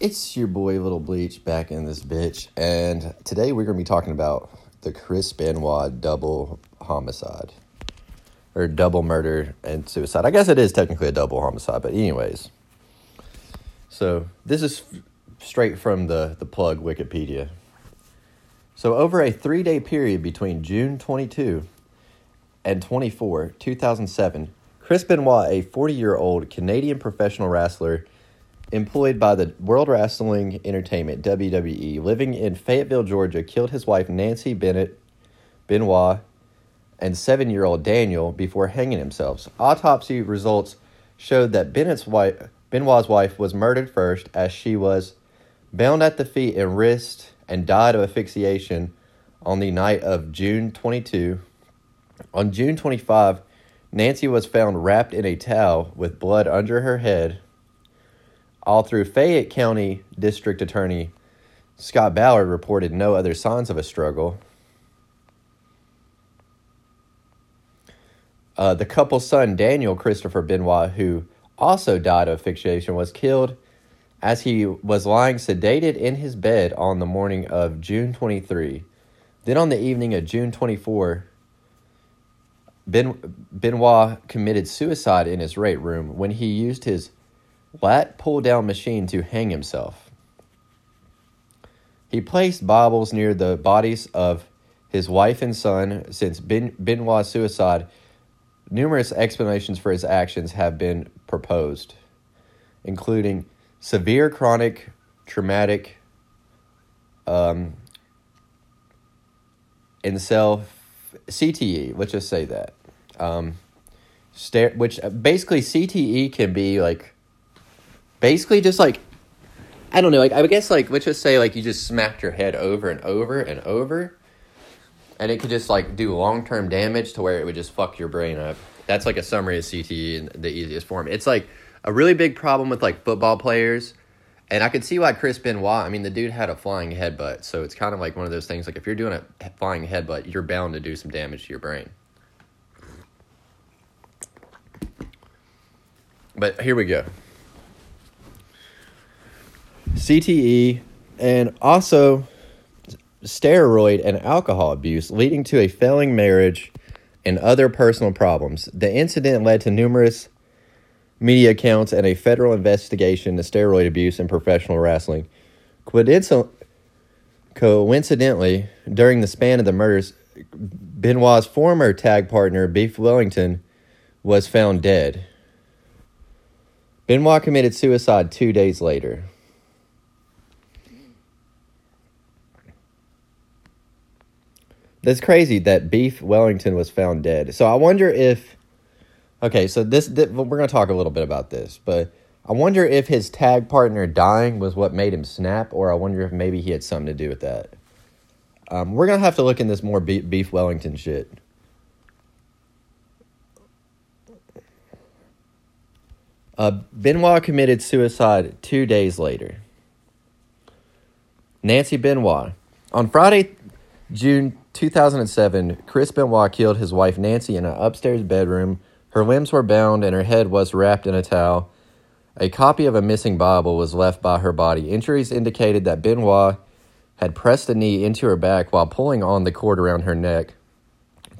It's your boy Little Bleach back in this bitch, and today we're going to be talking about the Chris Benoit double homicide, or double murder and suicide. I guess it is technically a double homicide, but anyways. So this is straight from the plug Wikipedia. So over a 3-day period between June 22 and 24, 2007, Chris Benoit, a 40-year-old Canadian professional wrestler, employed by the World Wrestling Entertainment, WWE, living in Fayetteville, Georgia, killed his wife Nancy Benoit and 7-year-old Daniel before hanging themselves. Autopsy results showed that Benoit's wife was murdered first, as she was bound at the feet and wrist and died of asphyxiation on the night of June 22. On June 25, Nancy was found wrapped in a towel with blood under her head. All through Fayette County District Attorney Scott Ballard reported no other signs of a struggle. The couple's son, Daniel Christopher Benoit, who also died of asphyxiation, was killed as he was lying sedated in his bed on the morning of June 23. Then on the evening of June 24, Benoit committed suicide in his rate room when he used his lat pull-down machine to hang himself. He placed Bibles near the bodies of his wife and son. Since Benoit's suicide, numerous explanations for his actions have been proposed, including severe chronic traumatic CTE, let's just say that. Which basically CTE can be like, basically just like, I don't know, like, I guess, like, let's just say, like, you just smacked your head over and over and over, and it could just, like, do long-term damage to where it would just fuck your brain up. That's, like, a summary of CTE in the easiest form. It's, like, a really big problem with, like, football players, and I could see why Chris Benoit, I mean, the dude had a flying headbutt, so it's kind of like one of those things, like, if you're doing a flying headbutt, you're bound to do some damage to your brain. But here we go. CTE, and also steroid and alcohol abuse, leading to a failing marriage and other personal problems. The incident led to numerous media accounts and a federal investigation into steroid abuse in professional wrestling. Coincidentally, during the span of the murders, Benoit's former tag partner, Beef Wellington, was found dead. Benoit committed suicide 2 days later. That's crazy that Beef Wellington was found dead. So I wonder if... Okay, so this we're going to talk a little bit about this, but I wonder if his tag partner dying was what made him snap, or I wonder if maybe he had something to do with that. We're going to have to look in this more Beef Wellington shit. Benoit committed suicide 2 days later. Nancy Benoit. On Friday, June 2007, Chris Benoit killed his wife Nancy in an upstairs bedroom. Her limbs were bound and her head was wrapped in a towel. A copy of a missing Bible was left by her body. Injuries indicated that Benoit had pressed a knee into her back while pulling on the cord around her neck,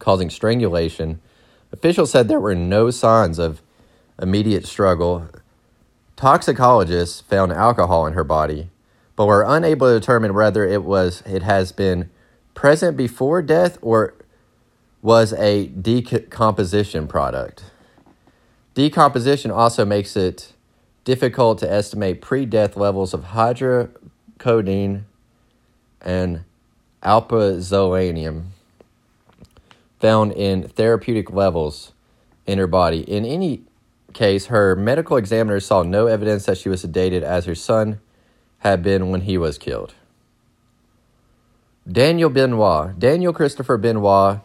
causing strangulation. Officials said there were no signs of immediate struggle. Toxicologists found alcohol in her body, but were unable to determine whether it has been present before death or was a decomposition product. Decomposition also makes it difficult to estimate pre-death levels of hydrocodone and alprazolam found in therapeutic levels in her body. In any case, her medical examiner saw no evidence that she was sedated, as her son had been when he was killed. Daniel Benoit. Daniel Christopher Benoit,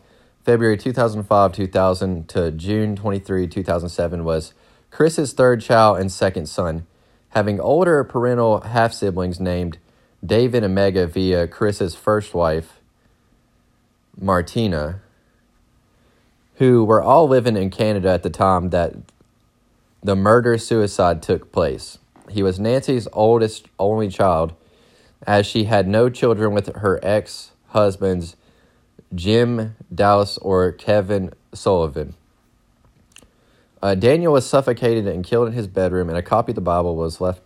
February 2005-2000 to June 23, 2007, was Chris's third child and second son, having older parental half-siblings named David and Mega via Chris's first wife, Martina, who were all living in Canada at the time that the murder-suicide took place. He was Nancy's only child, as she had no children with her ex-husbands, Jim Dowse or Kevin Sullivan. Daniel was suffocated and killed in his bedroom, and a copy of the Bible was left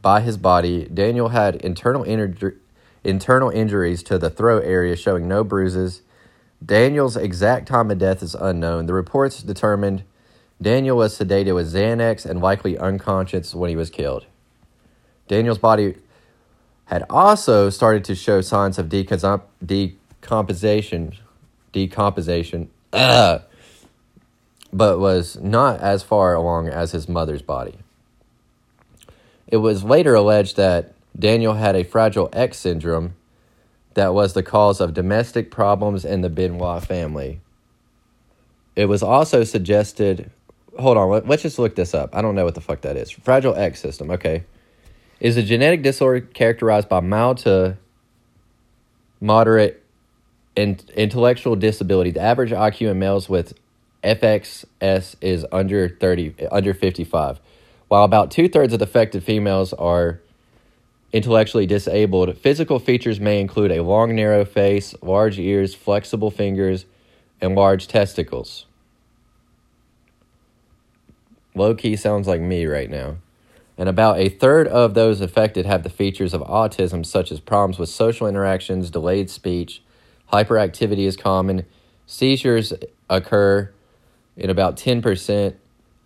by his body. Daniel had internal injuries to the throat area, showing no bruises. Daniel's exact time of death is unknown. The reports determined Daniel was sedated with Xanax and likely unconscious when he was killed. Daniel's body had also started to show signs of decomposition, but was not as far along as his mother's body. It was later alleged that Daniel had a Fragile X syndrome that was the cause of domestic problems in the Benoit family. It was also suggested... Hold on, let's just look this up. I don't know what the fuck that is. Fragile X system, okay. Is a genetic disorder characterized by mild to moderate intellectual disability. The average IQ in males with FXS is under 55, while about two-thirds of the affected females are intellectually disabled. Physical features may include a long, narrow face, large ears, flexible fingers, and large testicles. Low-key sounds like me right now. And about a third of those affected have the features of autism, such as problems with social interactions, delayed speech, hyperactivity is common, seizures occur in about 10%,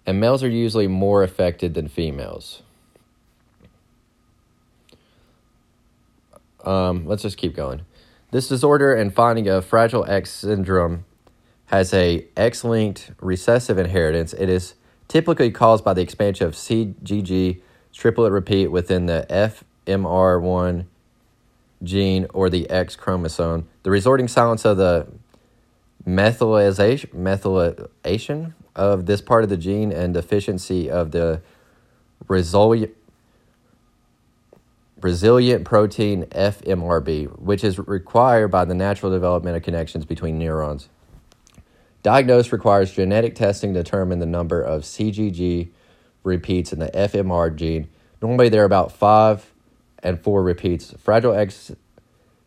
and males are usually more affected than females. Let's just keep going. This disorder and finding of Fragile X syndrome has a X-linked recessive inheritance. It is typically caused by the expansion of CGG triplet repeat within the FMR1 gene or the X chromosome. The resulting silence of the methylation of this part of the gene and deficiency of the resilient protein FMRB, which is required by the natural development of connections between neurons. Diagnosis requires genetic testing to determine the number of CGG repeats in the FMR gene. Normally, there are about 5 and 4 repeats. Fragile X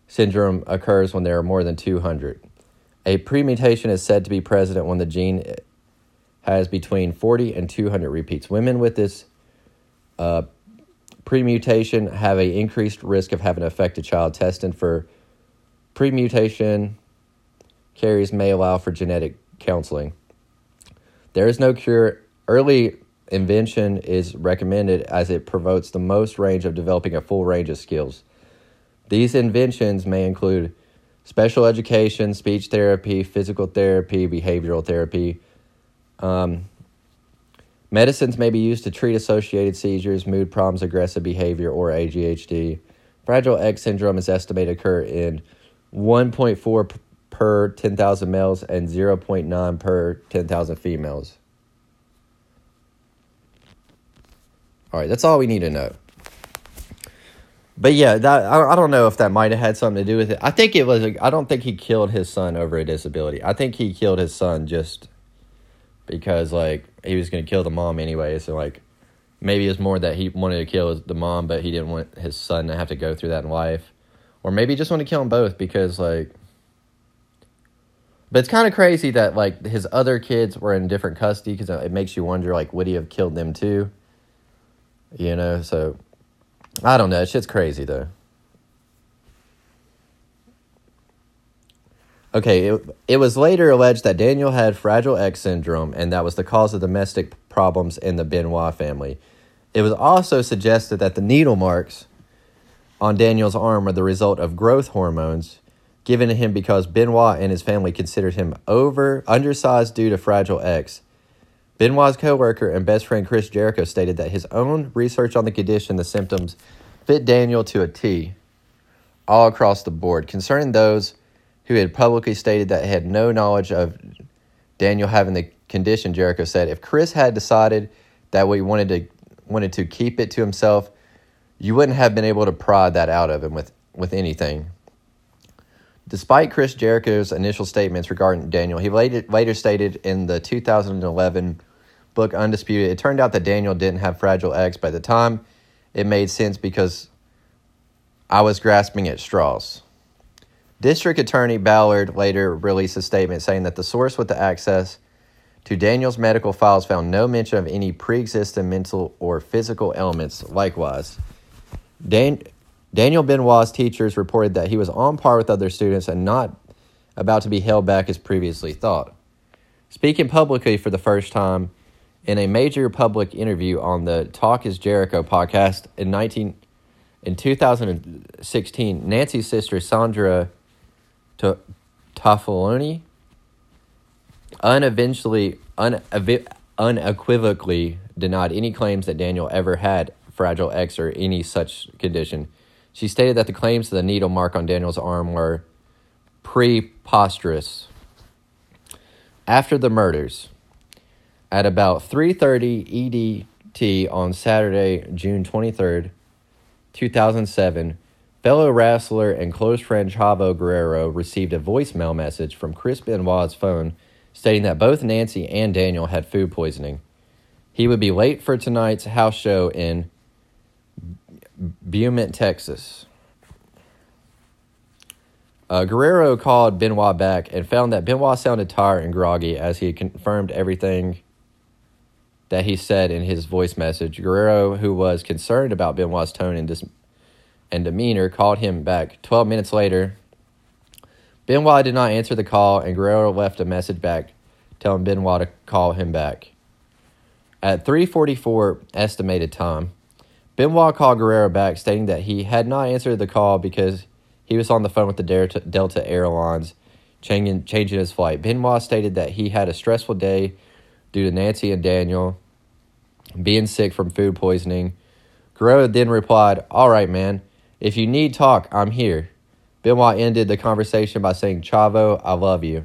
syndrome occurs when there are more than 200. A premutation is said to be present when the gene has between 40 and 200 repeats. Women with this premutation have an increased risk of having an affected child. Testing for premutation carriers may allow for genetic counseling. There is no cure. Early intervention is recommended as it promotes the most range of developing a full range of skills. These interventions may include special education, speech therapy, physical therapy, behavioral therapy. Medicines may be used to treat associated seizures, mood problems, aggressive behavior, or ADHD. Fragile X syndrome is estimated to occur in 1.4 per 10,000 males and 0.9 per 10,000 females. All right, that's all we need to know. But yeah, I don't know if that might have had something to do with it. I think it was. I don't think he killed his son over a disability. I think he killed his son just because, like, he was going to kill the mom anyway. So, like, maybe it's more that he wanted to kill the mom, but he didn't want his son to have to go through that in life. Or maybe he just wanted to kill them both because, like... But it's kind of crazy that, like, his other kids were in different custody because it makes you wonder, like, would he have killed them too? You know, so... I don't know. Shit's crazy, though. Okay, it was later alleged that Daniel had Fragile X syndrome, and that was the cause of domestic problems in the Benoit family. It was also suggested that the needle marks on Daniel's arm were the result of growth hormones given to him because Benoit and his family considered him undersized due to Fragile X. Benoit's co-worker and best friend Chris Jericho stated that his own research on the condition, the symptoms, fit Daniel to a T all across the board. Concerning those who had publicly stated that he had no knowledge of Daniel having the condition, Jericho said, "If Chris had decided that we wanted to keep it to himself, you wouldn't have been able to pry that out of him with anything." Despite Chris Jericho's initial statements regarding Daniel, he later stated in the 2011 book Undisputed. It turned out that Daniel didn't have Fragile X by the time. It made sense because I was grasping at straws. District Attorney Ballard later released a statement saying that the source with the access to Daniel's medical files found no mention of any pre-existing mental or physical ailments. Likewise, Daniel Benoit's teachers reported that he was on par with other students and not about to be held back as previously thought. Speaking publicly for the first time in a major public interview on the Talk is Jericho podcast in 2016, Nancy's sister Sandra Toffoloni unequivocally denied any claims that Daniel ever had Fragile X or any such condition. She stated that the claims of the needle mark on Daniel's arm were preposterous. After the murders, at about 3:30 EDT on Saturday, June 23rd, 2007, fellow wrestler and close friend Chavo Guerrero received a voicemail message from Chris Benoit's phone stating that both Nancy and Daniel had food poisoning. He would be late for tonight's house show in Beaumont, Texas. Guerrero called Benoit back and found that Benoit sounded tired and groggy as he confirmed everything that he said in his voice message. Guerrero, who was concerned about Benoit's tone and demeanor, called him back. 12 minutes later, Benoit did not answer the call, and Guerrero left a message back telling Benoit to call him back. At 3:44 estimated time, Benoit called Guerrero back, stating that he had not answered the call because he was on the phone with the Delta Airlines, changing his flight. Benoit stated that he had a stressful day due to Nancy and Daniel being sick from food poisoning. Guerrero then replied, "All right, man. If you need talk, I'm here." Benoit ended the conversation by saying, "Chavo, I love you."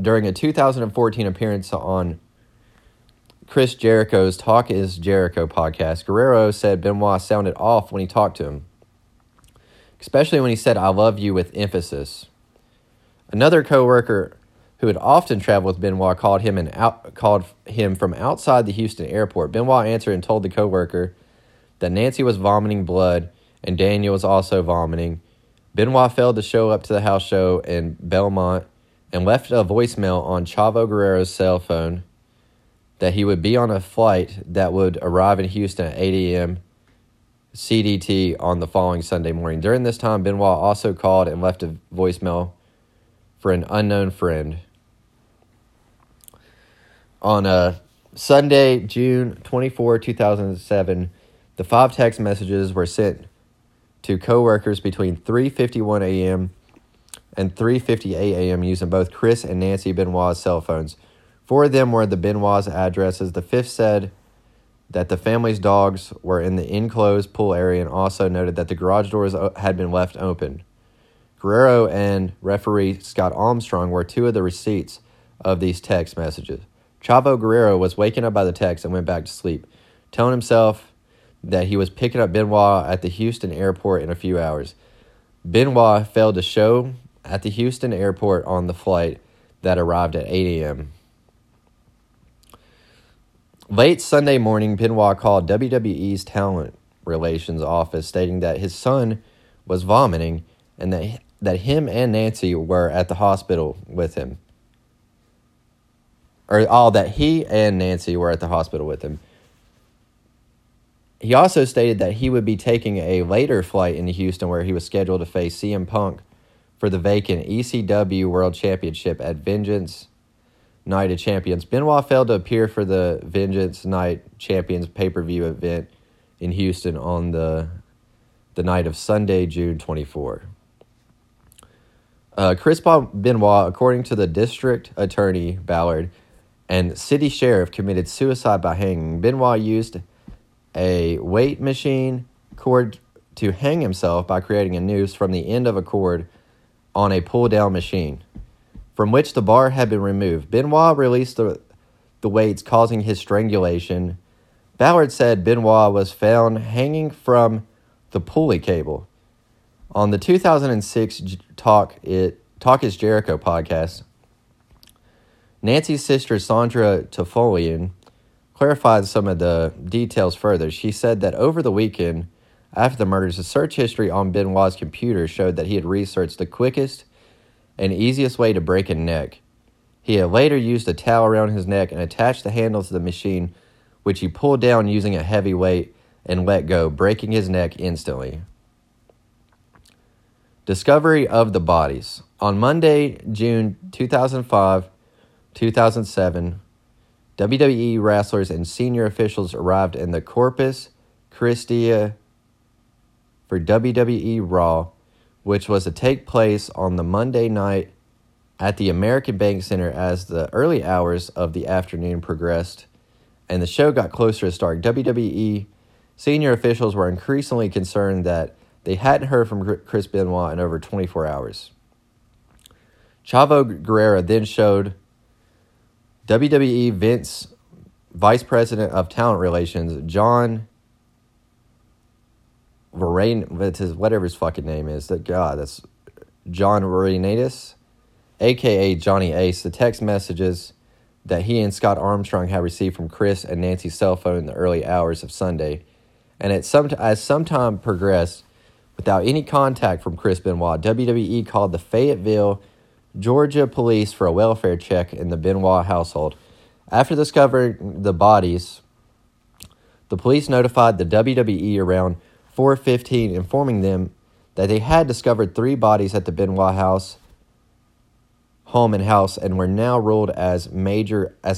During a 2014 appearance on Chris Jericho's Talk is Jericho podcast, Guerrero said Benoit sounded off when he talked to him, especially when he said, "I love you," with emphasis. Another coworker who had often traveled with Benoit called him from outside the Houston airport. Benoit answered and told the coworker that Nancy was vomiting blood and Daniel was also vomiting. Benoit failed to show up to the house show in Belmont and left a voicemail on Chavo Guerrero's cell phone that he would be on a flight that would arrive in Houston at 8 a.m. CDT on the following Sunday morning. During this time, Benoit also called and left a voicemail for an unknown friend. On Sunday, June 24, 2007, the 5 text messages were sent to coworkers between 3:51 a.m. and 3:58 a.m. using both Chris and Nancy Benoit's cell phones. 4 of them were the Benoit's addresses. The 5th said that the family's dogs were in the enclosed pool area and also noted that the garage doors had been left open. Guerrero and referee Scott Armstrong were 2 of the receipts of these text messages. Chavo Guerrero was waken up by the text and went back to sleep, telling himself that he was picking up Benoit at the Houston airport in a few hours. Benoit failed to show at the Houston airport on the flight that arrived at 8 a.m. Late Sunday morning, Benoit called WWE's talent relations office stating that his son was vomiting and that him and Nancy were at the hospital with him. That he and Nancy were at the hospital with him. He also stated that he would be taking a later flight into Houston where he was scheduled to face CM Punk for the vacant ECW World Championship at Vengeance Night of Champions. Benoit failed to appear for the Vengeance Night Champions pay-per-view event in Houston on the night of Sunday, June 24. Chris Benoit, according to the District Attorney Ballard and City Sheriff, committed suicide by hanging. Benoit used a weight machine cord to hang himself by creating a noose from the end of a cord on a pull-down machine, from which the bar had been removed. Benoit released the weights, causing his strangulation. Ballard said Benoit was found hanging from the pulley cable. On the 2006 Talk is Jericho podcast, Nancy's sister Sandra Toffoloni clarified some of the details further. She said that over the weekend after the murders, the search history on Benoit's computer showed that he had researched the quickest and easiest way to break a neck. He had later used a towel around his neck and attached the handles to the machine, which he pulled down using a heavy weight and let go, breaking his neck instantly. Discovery of the bodies. On Monday, June 2005, 2007, WWE wrestlers and senior officials arrived in the Corpus Christi for WWE Raw, which was to take place on the Monday night at the American Bank Center. As the early hours of the afternoon progressed and the show got closer to start, WWE senior officials were increasingly concerned that they hadn't heard from Chris Benoit in over 24 hours. Chavo Guerrero then showed WWE Vice President of Talent Relations, John Vareno, whatever his fucking name is. That's John Varenaitis, a.k.a. Johnny Ace, the text messages that he and Scott Armstrong had received from Chris and Nancy's cell phone in the early hours of Sunday. And as some time progressed, without any contact from Chris Benoit, WWE called the Fayetteville, Georgia police for a welfare check in the Benoit household. After discovering the bodies, the police notified the WWE around 4:15, informing them that they had discovered three bodies at the Benoit home and house and were now ruled as a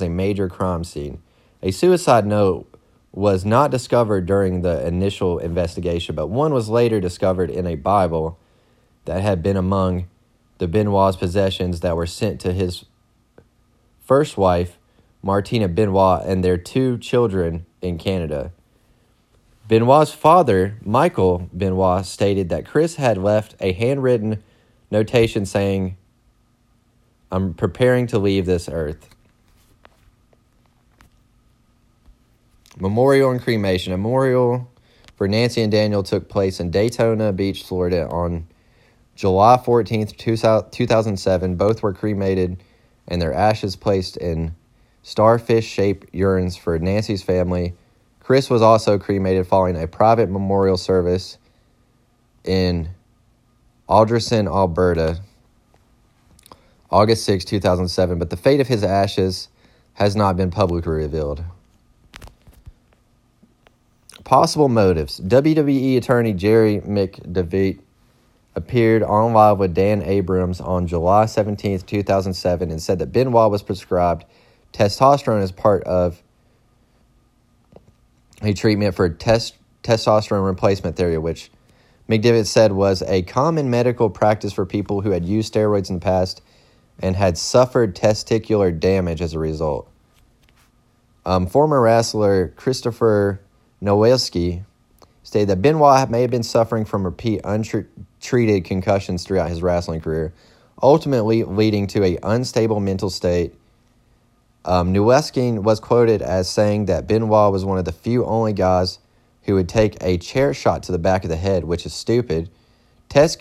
major crime scene. A suicide note was not discovered during the initial investigation, but one was later discovered in a Bible that had been among the Benoit's possessions that were sent to his first wife, Martina Benoit, and their two children in Canada. Benoit's father, Michael Benoit, stated that Chris had left a handwritten notation saying, "I'm preparing to leave this earth." Memorial and cremation. A memorial for Nancy and Daniel took place in Daytona Beach, Florida on July 14th, 2007. Both were cremated and their ashes placed in starfish-shaped urns for Nancy's family. Chris was also cremated following a private memorial service in Alderson, Alberta, August 6, 2007. But the fate of his ashes has not been publicly revealed. Possible motives. WWE attorney Jerry McDevitt appeared on Live with Dan Abrams on July 17, 2007 and said that Benoit was prescribed testosterone as part of a treatment for testosterone replacement therapy, which McDevitt said was a common medical practice for people who had used steroids in the past and had suffered testicular damage as a result. Former wrestler Christopher Nowelski stated that Benoit may have been suffering from repeat untreated concussions throughout his wrestling career, ultimately leading to an unstable mental state. Nowelski was quoted as saying that Benoit was one of the only guys who would take a chair shot to the back of the head, which is stupid. Tests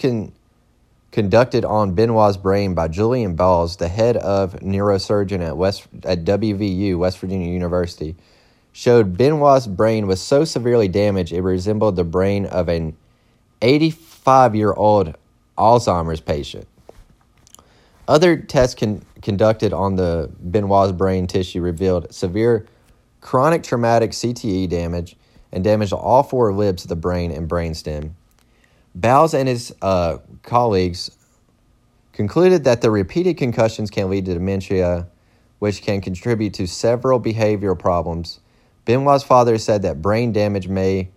conducted on Benoit's brain by Julian Balls, the head of neurosurgeon at WVU, West Virginia University, showed Benoit's brain was so severely damaged it resembled the brain of an 85-year-old Alzheimer's patient. Other tests conducted on the Benoit's brain tissue revealed severe chronic traumatic CTE damage and damage to all four lobes of the brain and brainstem. Bowles and his colleagues concluded that the repeated concussions can lead to dementia, which can contribute to several behavioral problems. Benoit's father said that brain damage may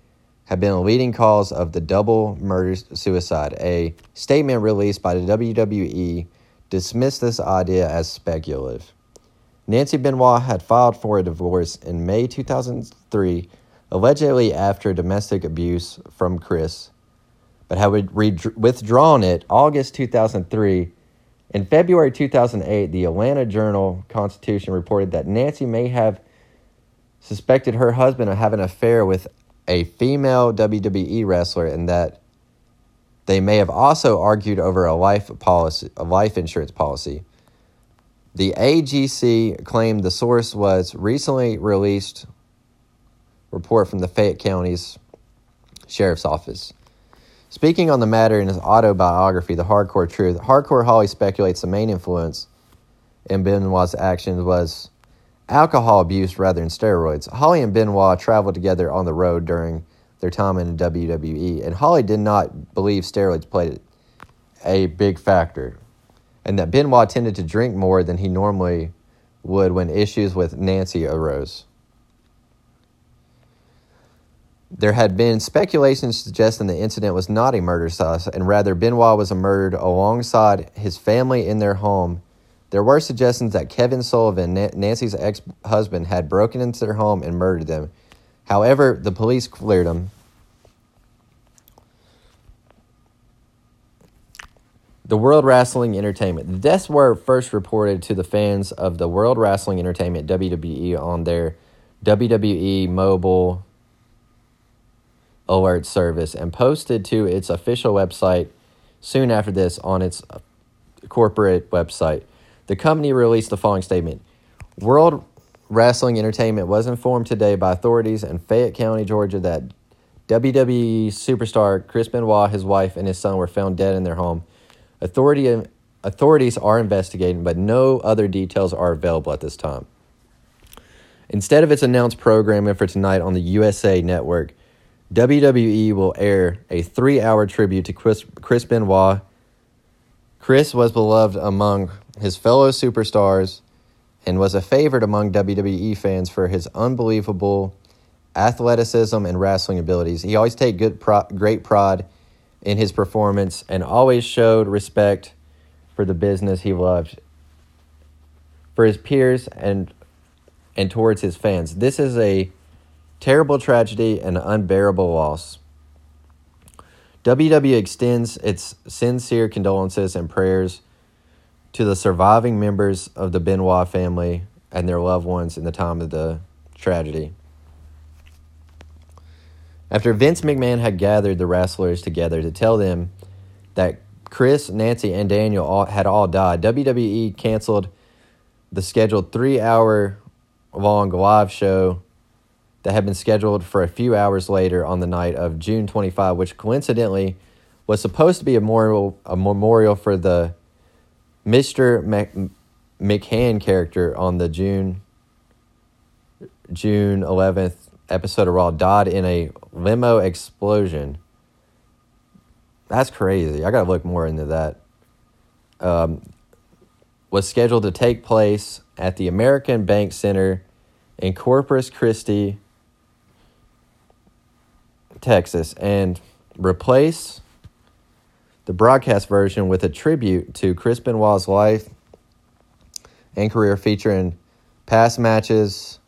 have been a leading cause of the double murder-suicide. A statement released by the WWE dismissed this idea as speculative. Nancy Benoit had filed for a divorce in May 2003, allegedly after domestic abuse from Chris, but had withdrawn it August 2003. In February 2008, the Atlanta Journal-Constitution reported that Nancy may have suspected her husband of having an affair with a female WWE wrestler and that they may have also argued over a life insurance policy. The AGC claimed the source was recently released report from the Fayette County's Sheriff's Office. Speaking on the matter in his autobiography, The Hardcore Truth, Hardcore Holly speculates the main influence in Benoit's actions was alcohol abuse rather than steroids. Holly and Benoit traveled together on the road during their time in the WWE, and Holly did not believe steroids played a big factor, and that Benoit tended to drink more than he normally would when issues with Nancy arose. There had been speculation suggesting the incident was not a murder suicide, and rather Benoit was murdered alongside his family in their home. There were suggestions that Kevin Sullivan, Nancy's ex-husband, had broken into their home and murdered them. However, the police cleared him. The World Wrestling Entertainment. The deaths were first reported to the fans of the World Wrestling Entertainment, WWE, on their WWE mobile alert service and posted to its official website soon after this on its corporate website. The company released the following statement. World Wrestling Entertainment was informed today by authorities in Fayette County, Georgia, that WWE superstar Chris Benoit, his wife, and his son were found dead in their home. Authorities are investigating, but no other details are available at this time. Instead of its announced programming for tonight on the USA Network, WWE will air a 3-hour tribute to Chris Benoit. Chris was beloved among his fellow superstars and was a favorite among WWE fans for his unbelievable athleticism and wrestling abilities. He always took great pride in his performance and always showed respect for the business he loved, for his peers, and towards his fans. This is a terrible tragedy and unbearable loss. WWE extends its sincere condolences and prayers to the surviving members of the Benoit family and their loved ones in the time of the tragedy. After Vince McMahon had gathered the wrestlers together to tell them that Chris, Nancy, and Daniel had all died, WWE canceled the scheduled 3-hour-long live show that had been scheduled for a few hours later on the night of June 25, which coincidentally was supposed to be a memorial for the Mr. McMahon character on the June 11th episode of Raw, died in a limo explosion. That's crazy. I gotta look more into that. Was scheduled to take place at the American Bank Center in Corpus Christi, Texas, and replace the broadcast version with a tribute to Chris Benoit's life and career, featuring past matches,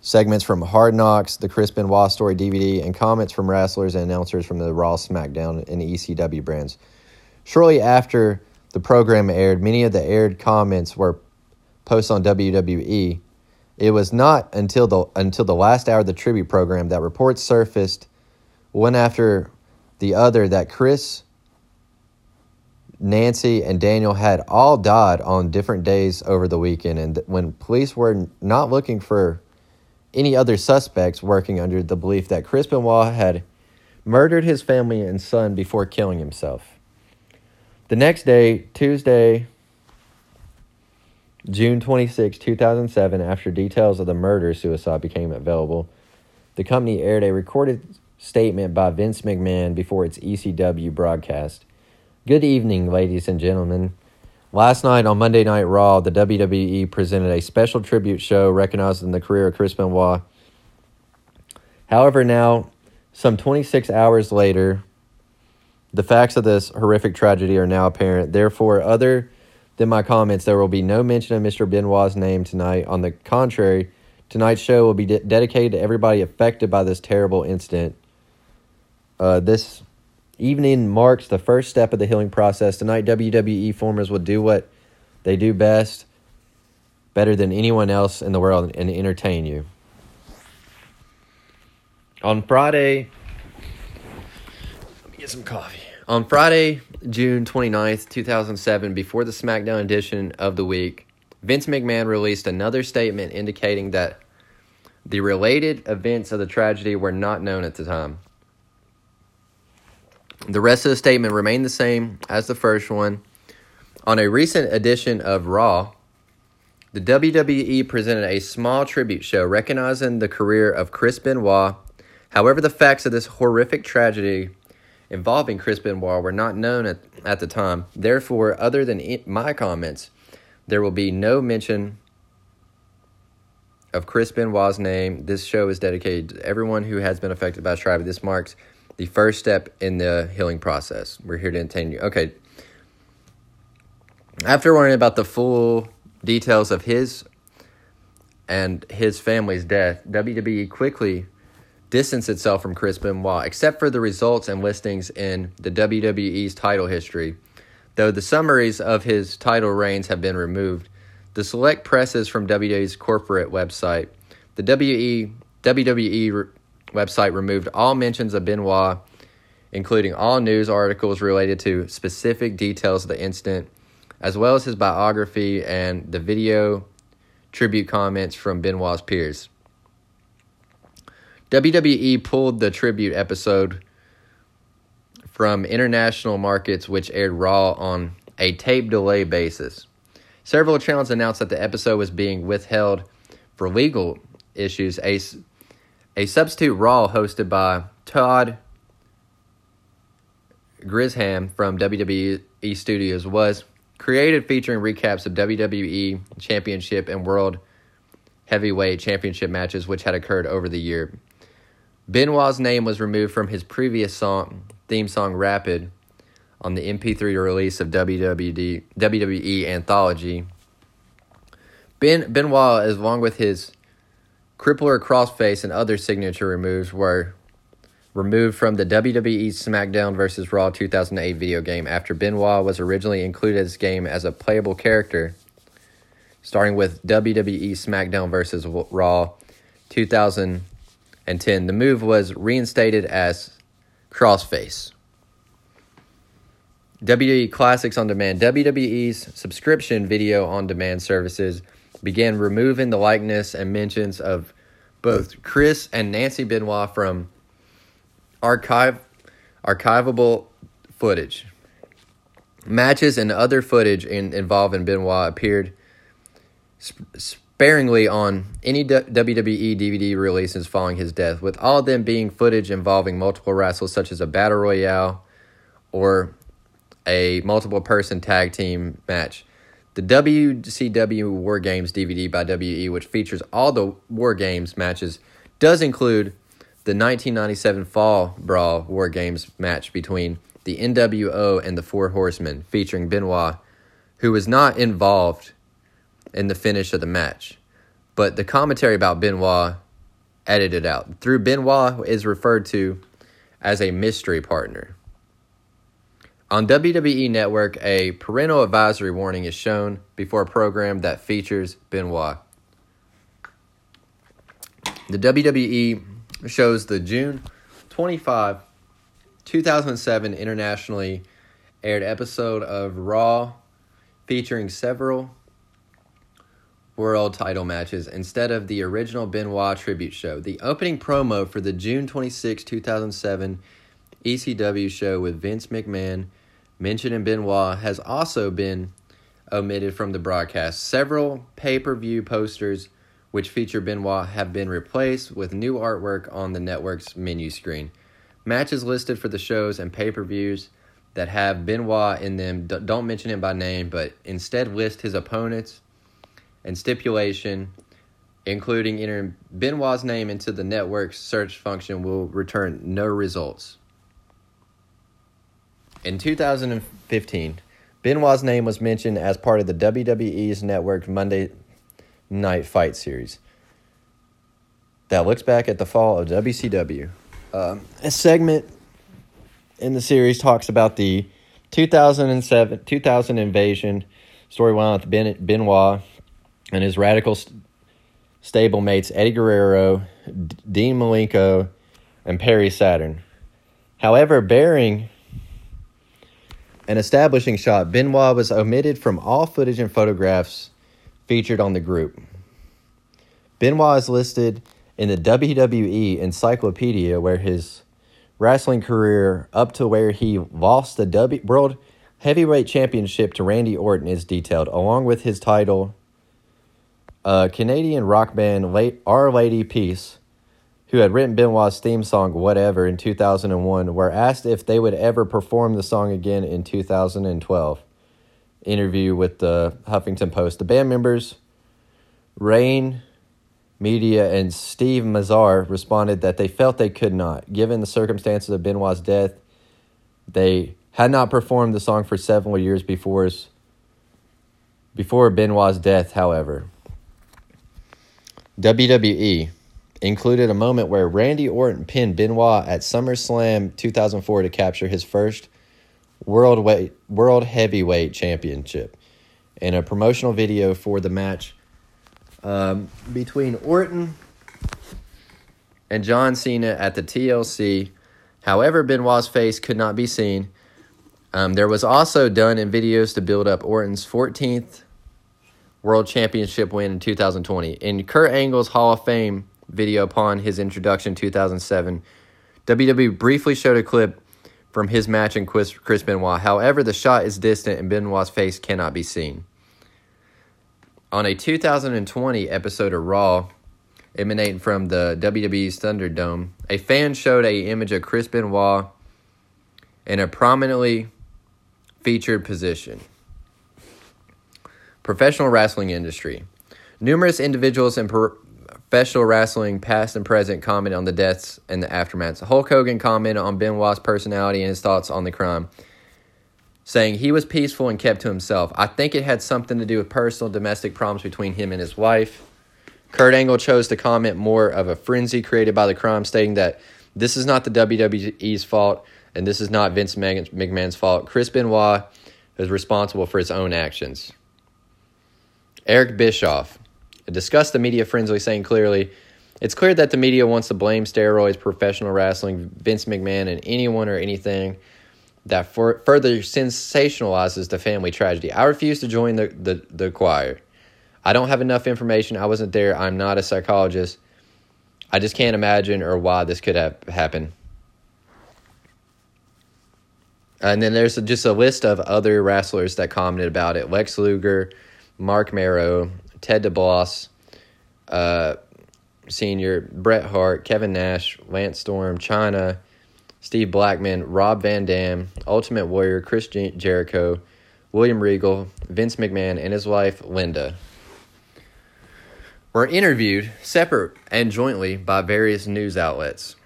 segments from Hard Knocks, the Chris Benoit Story DVD, and comments from wrestlers and announcers from the Raw, SmackDown, and ECW brands. Shortly after the program aired, many of the aired comments were posted on WWE. It was not until the last hour of the tribute program that reports surfaced, one after the other, that Chris, Nancy, and Daniel had all died on different days over the weekend, and when police were not looking for any other suspects, working under the belief that Chris Benoit had murdered his family and son before killing himself. The next day, Tuesday, June 26, 2007, after details of the murder-suicide became available, the company aired a recorded statement by Vince McMahon before its ECW broadcast. Good evening, ladies and gentlemen. Last night on Monday Night Raw, the WWE presented a special tribute show recognizing the career of Chris Benoit. However, now, some 26 hours later, the facts of this horrific tragedy are now apparent. Therefore, other than my comments, there will be no mention of Mr. Benoit's name tonight. On the contrary, tonight's show will be dedicated to everybody affected by this terrible incident. This evening marks the first step of the healing process. Tonight, WWE performers will do what they do best, better than anyone else in the world, and entertain you. On Friday, let me get some coffee. On Friday, June 29th, 2007, before the SmackDown edition of the week, Vince McMahon released another statement indicating that the related events of the tragedy were not known at the time. The rest of the statement remained the same as the first one. On a recent edition of Raw, the WWE presented a small tribute show recognizing the career of Chris Benoit. However, the facts of this horrific tragedy involving Chris Benoit were not known at the time. Therefore, other than my comments, there will be no mention of Chris Benoit's name. This show is dedicated to everyone who has been affected by tragedy. This marks the first step in the healing process. We're here to entertain you. Okay. After learning about the full details of his and his family's death, WWE quickly distanced itself from Chris Benoit, except for the results and listings in the WWE's title history. Though the summaries of his title reigns have been removed, the select presses from WWE's corporate website, the WWE website removed all mentions of Benoit, including all news articles related to specific details of the incident, as well as his biography and the video tribute comments from Benoit's peers. WWE pulled the tribute episode from international markets, which aired Raw on a tape delay basis. Several channels announced that the episode was being withheld for legal issues. A substitute Raw hosted by Todd Grisham from WWE Studios was created, featuring recaps of WWE Championship and World Heavyweight Championship matches which had occurred over the year. Benoit's name was removed from his previous theme song Rapid on the MP3 release of WWE Anthology. Benoit, as long with his Crippler Crossface and other signature moves, were removed from the WWE SmackDown vs. Raw 2008 video game after Benoit was originally included in this game as a playable character, starting with WWE SmackDown vs. Raw 2010. The move was reinstated as Crossface. WWE Classics on Demand. WWE's subscription video on demand services began removing the likeness and mentions of both Chris and Nancy Benoit from archivable footage. Matches and other footage involving Benoit appeared sparingly on any WWE DVD releases following his death, with all of them being footage involving multiple wrestlers, such as a battle royale or a multiple-person tag team match. The WCW War Games DVD by WWE, which features all the War Games matches, does include the 1997 Fall Brawl War Games match between the NWO and the Four Horsemen, featuring Benoit, who was not involved in the finish of the match. But the commentary about Benoit edited out. Through Benoit is referred to as a mystery partner. On WWE Network, a parental advisory warning is shown before a program that features Benoit. The WWE shows the June 25, 2007 internationally aired episode of Raw featuring several world title matches instead of the original Benoit tribute show. The opening promo for the June 26, 2007 ECW show with Vince McMahon mentioning Benoit has also been omitted from the broadcast. Several pay-per-view posters which feature Benoit have been replaced with new artwork on the network's menu screen. Matches listed for the shows and pay-per-views that have Benoit in them don't mention him by name, but instead list his opponents and stipulation, including entering Benoit's name into the network's search function, will return no results. In 2015, Benoit's name was mentioned as part of the WWE's network Monday Night Fight series that looks back at the fall of WCW. A segment in the series talks about the 2000 Invasion storyline with Benoit and his radical stablemates Eddie Guerrero, Dean Malenko, and Perry Saturn. However, bearing an establishing shot, Benoit was omitted from all footage and photographs featured on the group. Benoit is listed in the WWE Encyclopedia, where his wrestling career up to where he lost the World Heavyweight Championship to Randy Orton is detailed, along with his title, Canadian rock band Our Lady Peace, who had written Benoit's theme song, Whatever, in 2001, were asked if they would ever perform the song again in 2012. Interview with the Huffington Post. The band members, Rain Media and Steve Mazar, responded that they felt they could not. Given the circumstances of Benoit's death, they had not performed the song for several years before Benoit's death, however. WWE included a moment where Randy Orton pinned Benoit at SummerSlam 2004 to capture his first World Heavyweight Championship in a promotional video for the match between Orton and John Cena at the TLC. However, Benoit's face could not be seen. There was also done in videos to build up Orton's 14th World Championship win in 2020. In Kurt Angle's Hall of Fame video upon his introduction in 2007, WWE briefly showed a clip from his match in Chris Benoit. However, the shot is distant and Benoit's face cannot be seen. On a 2020 episode of Raw, emanating from the WWE's Thunderdome, a fan showed an image of Chris Benoit in a prominently featured position. Professional wrestling industry. Numerous individuals in professional wrestling, past and present, commented on the deaths and the aftermath. Hulk Hogan commented on Benoit's personality and his thoughts on the crime, saying he was peaceful and kept to himself. I think it had something to do with personal domestic problems between him and his wife. Kurt Angle chose to comment more of a frenzy created by the crime, stating that this is not the WWE's fault and this is not Vince McMahon's fault. Chris Benoit is responsible for his own actions. Eric Bischoff discussed the media frenzy, saying clearly, it's clear that the media wants to blame steroids, professional wrestling, Vince McMahon, and anyone or anything that further sensationalizes the family tragedy. I refuse to join the choir. I don't have enough information. I wasn't there. I'm not a psychologist. I just can't imagine or why this could have happened. And then there's just a list of other wrestlers that commented about it. Lex Luger, Mark Marrow, Ted DiBiase, Sr., Bret Hart, Kevin Nash, Lance Storm, Chyna, Steve Blackman, Rob Van Dam, Ultimate Warrior, Chris Jericho, William Regal, Vince McMahon, and his wife, Linda, were interviewed separate and jointly by various news outlets.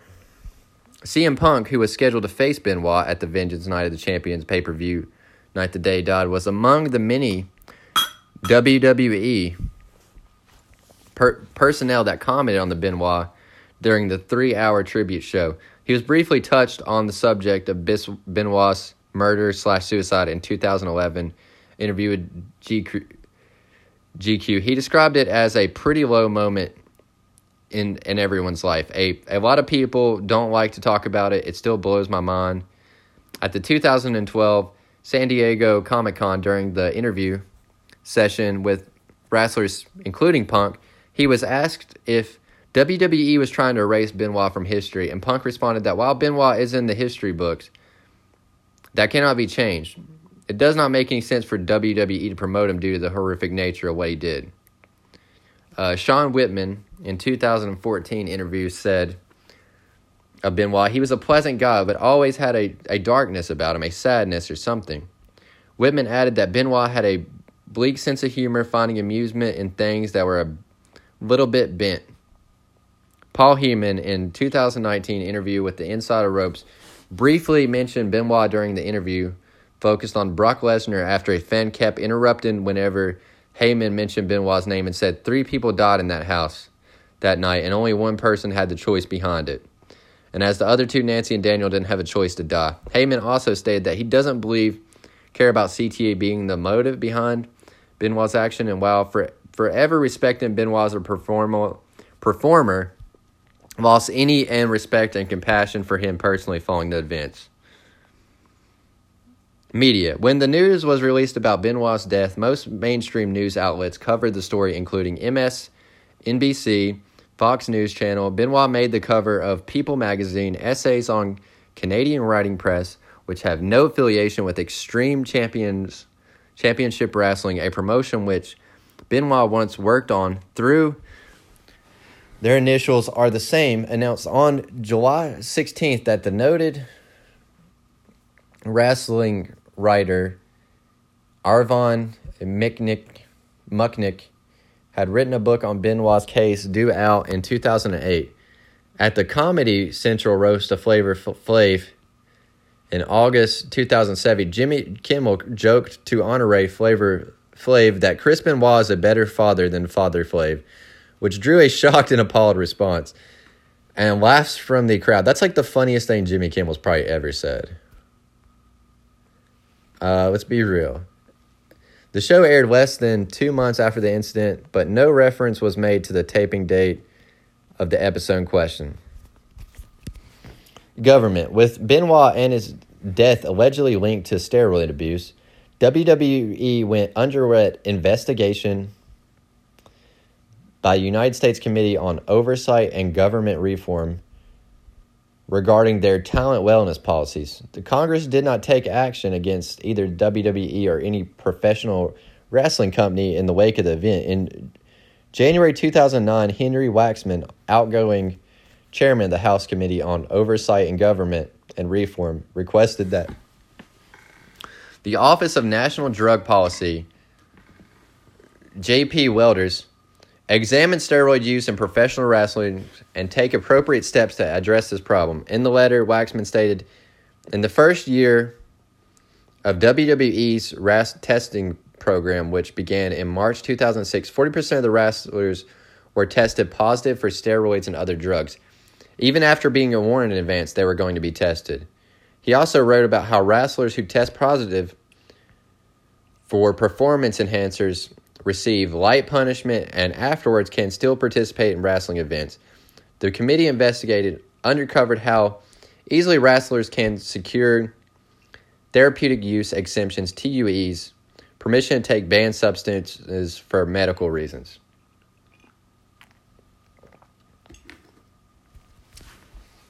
CM Punk, who was scheduled to face Benoit at the Vengeance Night of the Champions pay-per-view night the day died, was among the many WWE personnel that commented on the Benoit during the three-hour tribute show. He was briefly touched on the subject of Benoit's murder/suicide in 2011 interview with GQ. He described it as a pretty low moment in everyone's life. A lot of people don't like to talk about it. It still blows my mind. At the 2012 San Diego Comic-Con, during the interview session with wrestlers, including Punk, he was asked if WWE was trying to erase Benoit from history, and Punk responded that while Benoit is in the history books, that cannot be changed. It does not make any sense for WWE to promote him due to the horrific nature of what he did. Sean Whitman, in 2014 interview, said of Benoit, he was a pleasant guy, but always had a darkness about him, a sadness or something. Whitman added that Benoit had a bleak sense of humor, finding amusement in things that were a little bit bent. Paul Heyman, in 2019 interview with the Insider Ropes, briefly mentioned Benoit during the interview, focused on Brock Lesnar after a fan kept interrupting whenever Heyman mentioned Benoit's name and said 3 people died in that house that night and only one person had the choice behind it. And as the other two, Nancy and Daniel, didn't have a choice to die. Heyman also stated that he doesn't care about CTE being the motive behind Benoit's action, and while forever respecting Benoit as a performer, lost any and respect and compassion for him personally following the events. Media. When the news was released about Benoit's death, most mainstream news outlets covered the story, including MSNBC, Fox News Channel. Benoit made the cover of People magazine, essays on Canadian Writing Press, which have no affiliation with Extreme Championship Wrestling, a promotion which Benoit once worked on through their initials are the same, announced on July 16th that the noted wrestling writer Arvon Muchnick had written a book on Benoit's case due out in 2008. At the Comedy Central roast of Flavor Flav in August 2007, Jimmy Kimmel joked to Honoré Flavor Flav that Chris Benoit is a better father than Father Flav, which drew a shocked and appalled response and laughs from the crowd. That's like the funniest thing Jimmy Kimmel's probably ever said. Let's be real. The show aired less than 2 months after the incident, but no reference was made to the taping date of the episode in question. Government. With Benoit and his death allegedly linked to steroid abuse, WWE went under an investigation by United States Committee on Oversight and Government Reform regarding their talent wellness policies. The Congress did not take action against either WWE or any professional wrestling company in the wake of the event. In January 2009, Henry Waxman, outgoing chairman of the House Committee on Oversight and Government and Reform, requested that the Office of National Drug Policy, J.P. Welders, examine steroid use in professional wrestling and take appropriate steps to address this problem. In the letter, Waxman stated, in the first year of WWE's RAS testing program, which began in March 2006, 40% of the wrestlers were tested positive for steroids and other drugs. Even after being warned in advance, they were going to be tested. He also wrote about how wrestlers who test positive for performance enhancers receive light punishment and afterwards can still participate in wrestling events. The committee uncovered how easily wrestlers can secure therapeutic use exemptions, TUEs, permission to take banned substances for medical reasons.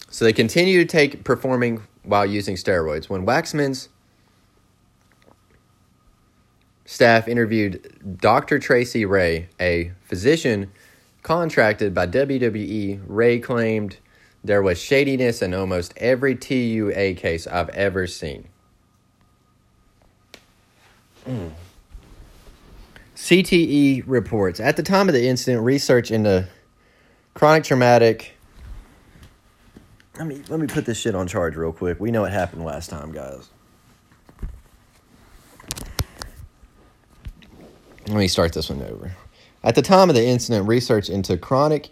So they continue to performing while using steroids. When Waxman's staff interviewed Dr. Tracy Ray, a physician contracted by WWE. Ray claimed there was shadiness in almost every TUA case I've ever seen. CTE reports. At the time of the incident, research into chronic traumatic... Let me put this shit on charge real quick. We know what happened last time, guys. Let me start this one over. At the time of the incident, research into chronic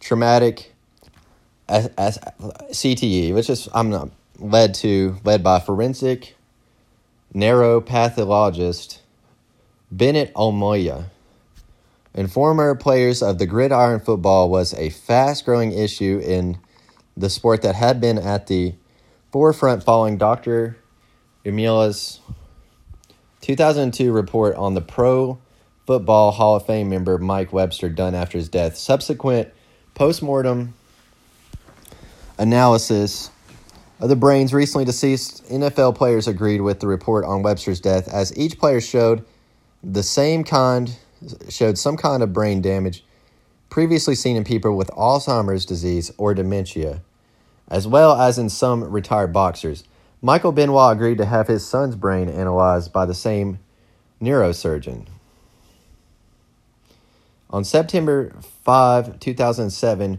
traumatic CTE, which is led by forensic neuropathologist Bennett Omoya, and former players of the gridiron football, was a fast-growing issue in the sport that had been at the forefront following Dr. Umila's 2002 report on the Pro Football Hall of Fame member Mike Webster done after his death. Subsequent post-mortem analysis of the brains recently deceased NFL players agreed with the report on Webster's death, as each player showed some kind of brain damage previously seen in people with Alzheimer's disease or dementia, as well as in some retired boxers. Michael Benoit agreed to have his son's brain analyzed by the same neurosurgeon. On September 5, 2007,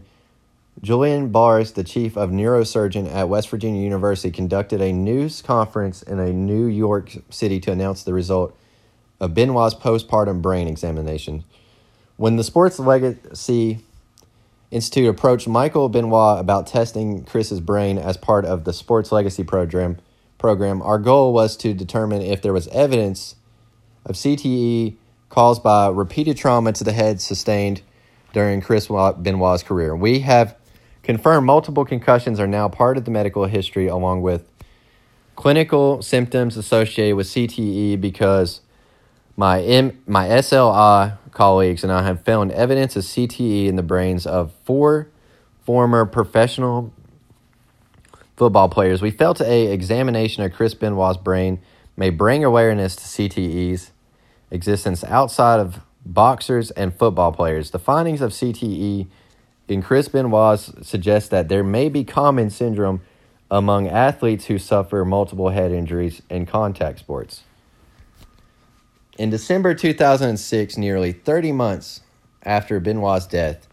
Julian Balls, the chief of neurosurgeon at West Virginia University, conducted a news conference in a New York City to announce the result of Benoit's postpartum brain examination. When the Sports Legacy Institute approached Michael Benoit about testing Chris's brain as part of the Sports Legacy program, our goal was to determine if there was evidence of CTE caused by repeated trauma to the head sustained during Chris Benoit's career. We have confirmed multiple concussions are now part of the medical history, along with clinical symptoms associated with CTE because my SLI colleagues and I have found evidence of CTE in the brains of 4 former professional football players. We felt an examination of Chris Benoit's brain may bring awareness to CTE's existence outside of boxers and football players. The findings of CTE in Chris Benoit suggest that there may be common syndrome among athletes who suffer multiple head injuries in contact sports. In December 2006, nearly 30 months after Benoit's death,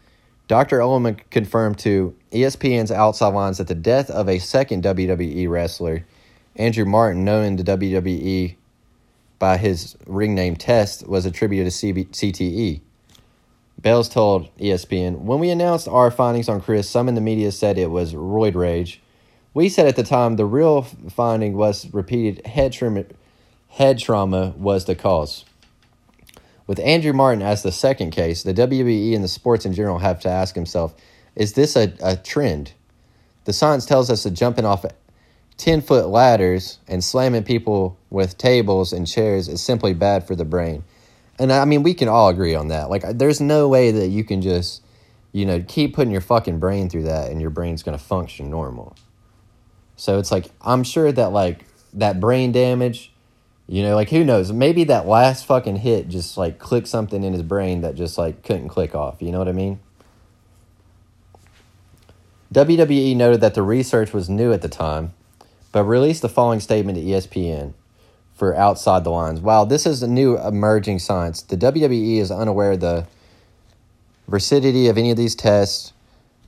Dr. Ullman confirmed to ESPN's Outside Lines that the death of a second WWE wrestler, Andrew Martin, known in the WWE by his ring name Test, was attributed to CTE. Bells told ESPN, "When we announced our findings on Chris, some in the media said it was roid rage. We said at the time the real finding was repeated head trauma was the cause." With Andrew Martin as the second case, the WWE and the sports in general have to ask himself, is this a trend? The science tells us that jumping off 10-foot ladders and slamming people with tables and chairs is simply bad for the brain. And I mean, we can all agree on that. Like, there's no way that you can just, you know, keep putting your fucking brain through that and your brain's going to function normal. So it's like, I'm sure that, like, that brain damage, you know, like, who knows? Maybe that last fucking hit just, like, clicked something in his brain that just, like, couldn't click off. You know what I mean? WWE noted that the research was new at the time, but released the following statement to ESPN for Outside the Lines. While this is a new emerging science, the WWE is unaware of the veracity of any of these tests,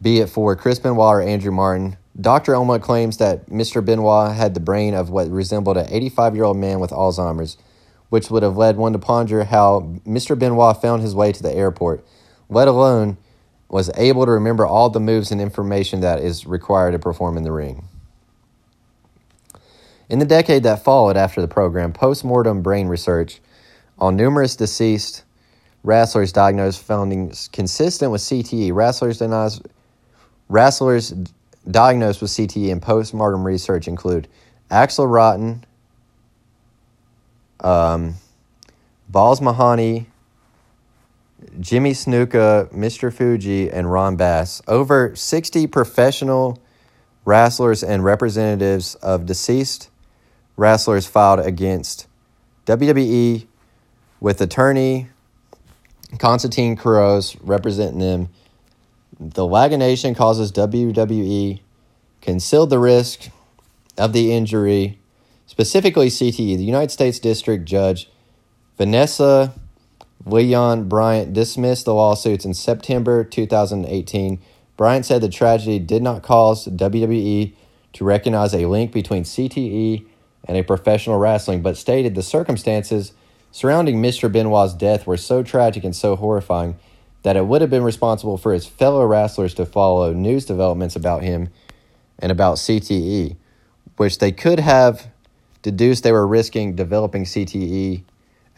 be it for Chris Benoit or Andrew Martin. Dr. Elma claims that Mr. Benoit had the brain of what resembled an 85-year-old man with Alzheimer's, which would have led one to ponder how Mr. Benoit found his way to the airport, let alone was able to remember all the moves and information that is required to perform in the ring. In the decade that followed after the program, post-mortem brain research on numerous deceased wrestlers diagnosed findings consistent with CTE. Wrestlers diagnosed with CTE in post-mortem research include Axel Rotten, Balls Mahoney, Jimmy Snuka, Mr. Fuji, and Ron Bass. Over 60 professional wrestlers and representatives of deceased wrestlers filed against WWE, with attorney Konstantin Kuros representing them. The litigation causes WWE concealed the risk of the injury, specifically CTE. The United States District Judge Vanessa Leon Bryant dismissed the lawsuits in September 2018. Bryant said the tragedy did not cause WWE to recognize a link between CTE and a professional wrestling, but stated the circumstances surrounding Mr. Benoit's death were so tragic and so horrifying that it would have been responsible for his fellow wrestlers to follow news developments about him and about CTE, which they could have deduced they were risking developing CTE,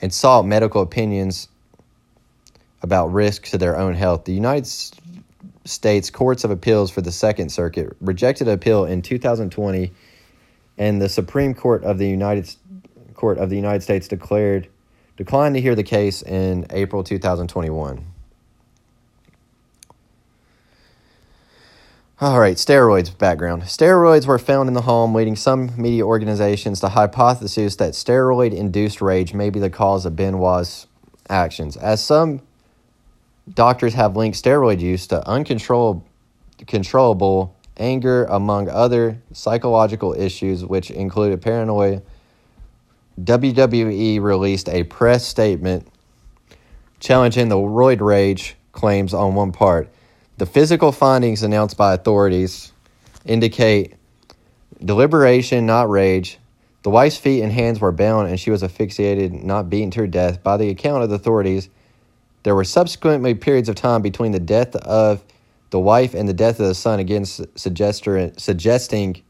and sought medical opinions about risk to their own health. The United States Courts of Appeals for the Second Circuit rejected an appeal in 2020, and the Supreme Court of the United States declined to hear the case in April 2021. All right, steroids background. Steroids were found in the home, leading some media organizations to hypothesize that steroid-induced rage may be the cause of Benoit's actions. As some doctors have linked steroid use to uncontrollable anger, among other psychological issues, which included paranoia. WWE released a press statement challenging the roid rage claims on one part. The physical findings announced by authorities indicate deliberation, not rage. The wife's feet and hands were bound, and she was asphyxiated, not beaten to her death. By the account of the authorities, there were subsequently periods of time between the death of the wife and the death of the son, again suggesting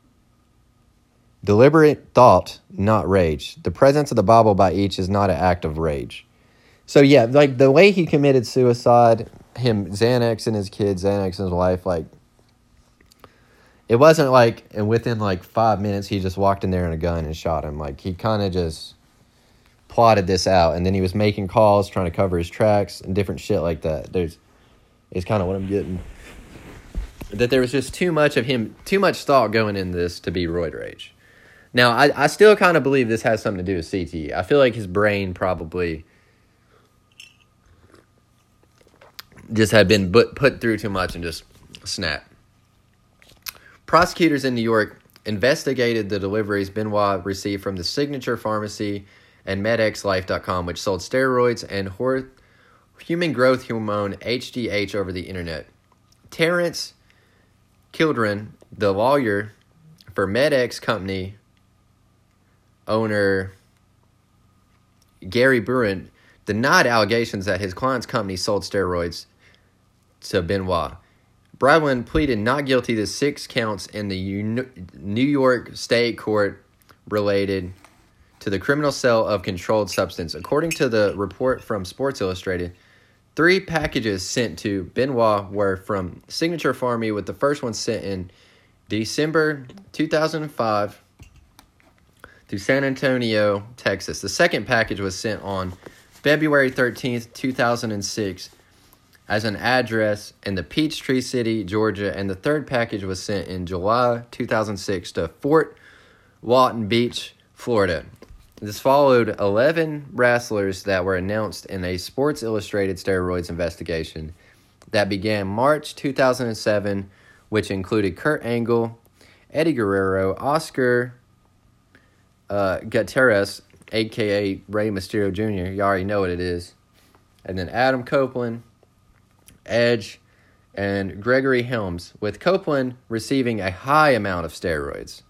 deliberate thought, not rage. The presence of the Bible by each is not an act of rage. So yeah, like the way he committed suicide, him Xanax and his wife, like It wasn't like, and within like 5 minutes, he just walked in there in a gun and shot him. Like, he kind of just plotted this out, and then he was making calls, trying to cover his tracks, and different shit like that. It's kind of what I'm getting. That there was just too much of him, too much thought going in this to be roid rage. Now, I still kind of believe this has something to do with CTE. I feel like his brain probably just had been put through too much and just snapped. Prosecutors in New York investigated the deliveries Benoit received from the Signature Pharmacy and MedXLife.com, which sold steroids and human growth hormone, HGH, over the internet. Terrence Kildren, the lawyer for MedX company owner Gary Bruin, denied allegations that his client's company sold steroids to Benoit. Bradwin pleaded not guilty to 6 counts in the New York State Court related to the criminal sale of controlled substance. According to the report from Sports Illustrated, 3 packages sent to Benoit were from Signature Pharmacy, with the first one sent in December 2005 to San Antonio, Texas. The second package was sent on February 13th, 2006 as an address in the Peachtree City, Georgia, and the third package was sent in July 2006 to Fort Walton Beach, Florida. This followed 11 wrestlers that were announced in a Sports Illustrated steroids investigation that began March 2007, which included Kurt Angle, Eddie Guerrero, Oscar Gutierrez, a.k.a. Rey Mysterio Jr., you already know what it is, and then Adam Copeland, Edge, and Gregory Helms, with Copeland receiving a high amount of steroids.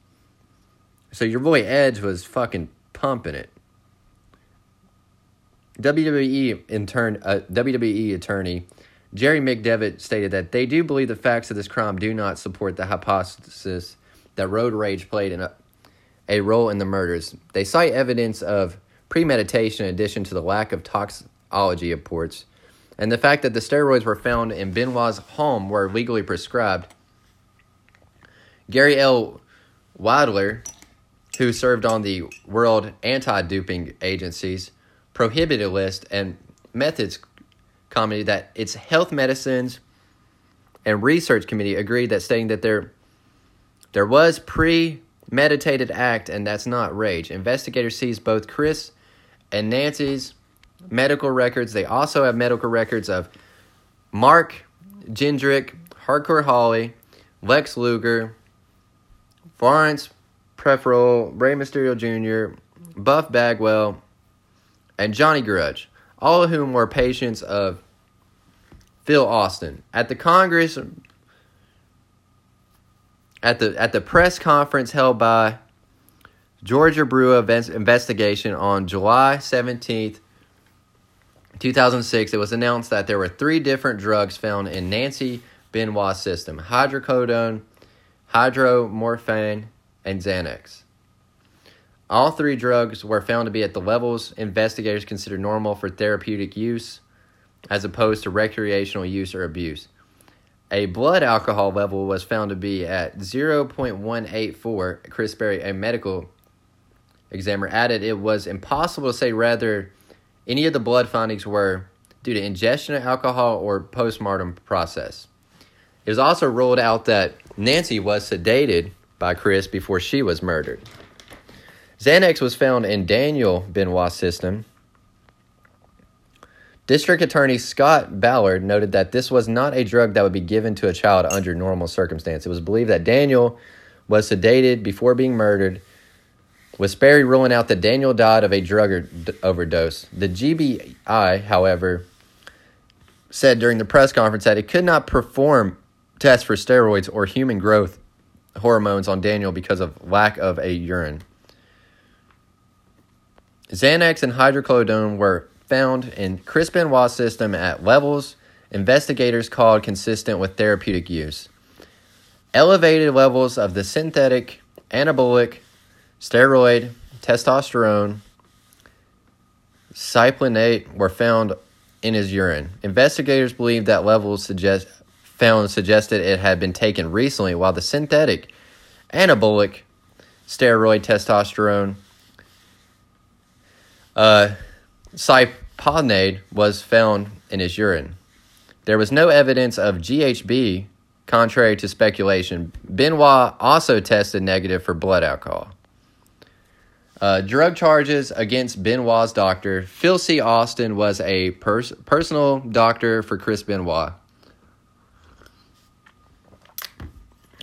So your boy Edge was fucking pumping it. WWE attorney Jerry McDevitt stated that they do believe the facts of this crime do not support the hypothesis that road rage played a role in the murders. They cite evidence of premeditation in addition to the lack of toxicology reports, and the fact that the steroids were found in Benoit's home were legally prescribed. Gary L. Wadler, who served on the World Anti-Doping Agency's prohibited list and methods committee, that its Health Medicines and Research Committee agreed that, stating that there was premeditated act and that's not rage. Investigators seized both Chris and Nancy's medical records. They also have medical records of Mark Jindrak, Hardcore Holly, Lex Luger, Florence Preferal, Rey Mysterio Jr., Buff Bagwell, and Johnny Grudge, all of whom were patients of Phil Austin. At the Congress, at the press conference held by Georgia Brewer investigation on July 17th, 2006, it was announced that there were 3 different drugs found in Nancy Benoit's system: hydrocodone, hydromorphone, and Xanax. All 3 drugs were found to be at the levels investigators considered normal for therapeutic use as opposed to recreational use or abuse. A blood alcohol level was found to be at 0.184. Chris Berry, a medical examiner, added it was impossible to say whether any of the blood findings were due to ingestion of alcohol or post-mortem process. It was also ruled out that Nancy was sedated by Chris before she was murdered. Xanax was found in Daniel Benoit's system. District Attorney Scott Ballard noted that this was not a drug that would be given to a child under normal circumstances. It was believed that Daniel was sedated before being murdered, with Sperry ruling out that Daniel died of a drug overdose. The GBI, however, said during the press conference that it could not perform tests for steroids or human growth hormones on Daniel because of lack of a urine. Xanax and hydrocodone were found in Chris Benoit's system at levels investigators called consistent with therapeutic use. Elevated levels of the synthetic anabolic steroid, testosterone, cypionate were found in his urine. Investigators believe that levels suggest found suggested it had been taken recently, while the synthetic anabolic steroid testosterone cyponade was found in his urine. There was no evidence of GHB, contrary to speculation. Benoit also tested negative for blood alcohol. Drug charges against Benoit's doctor. Phil C. Austin was a personal doctor for Chris Benoit.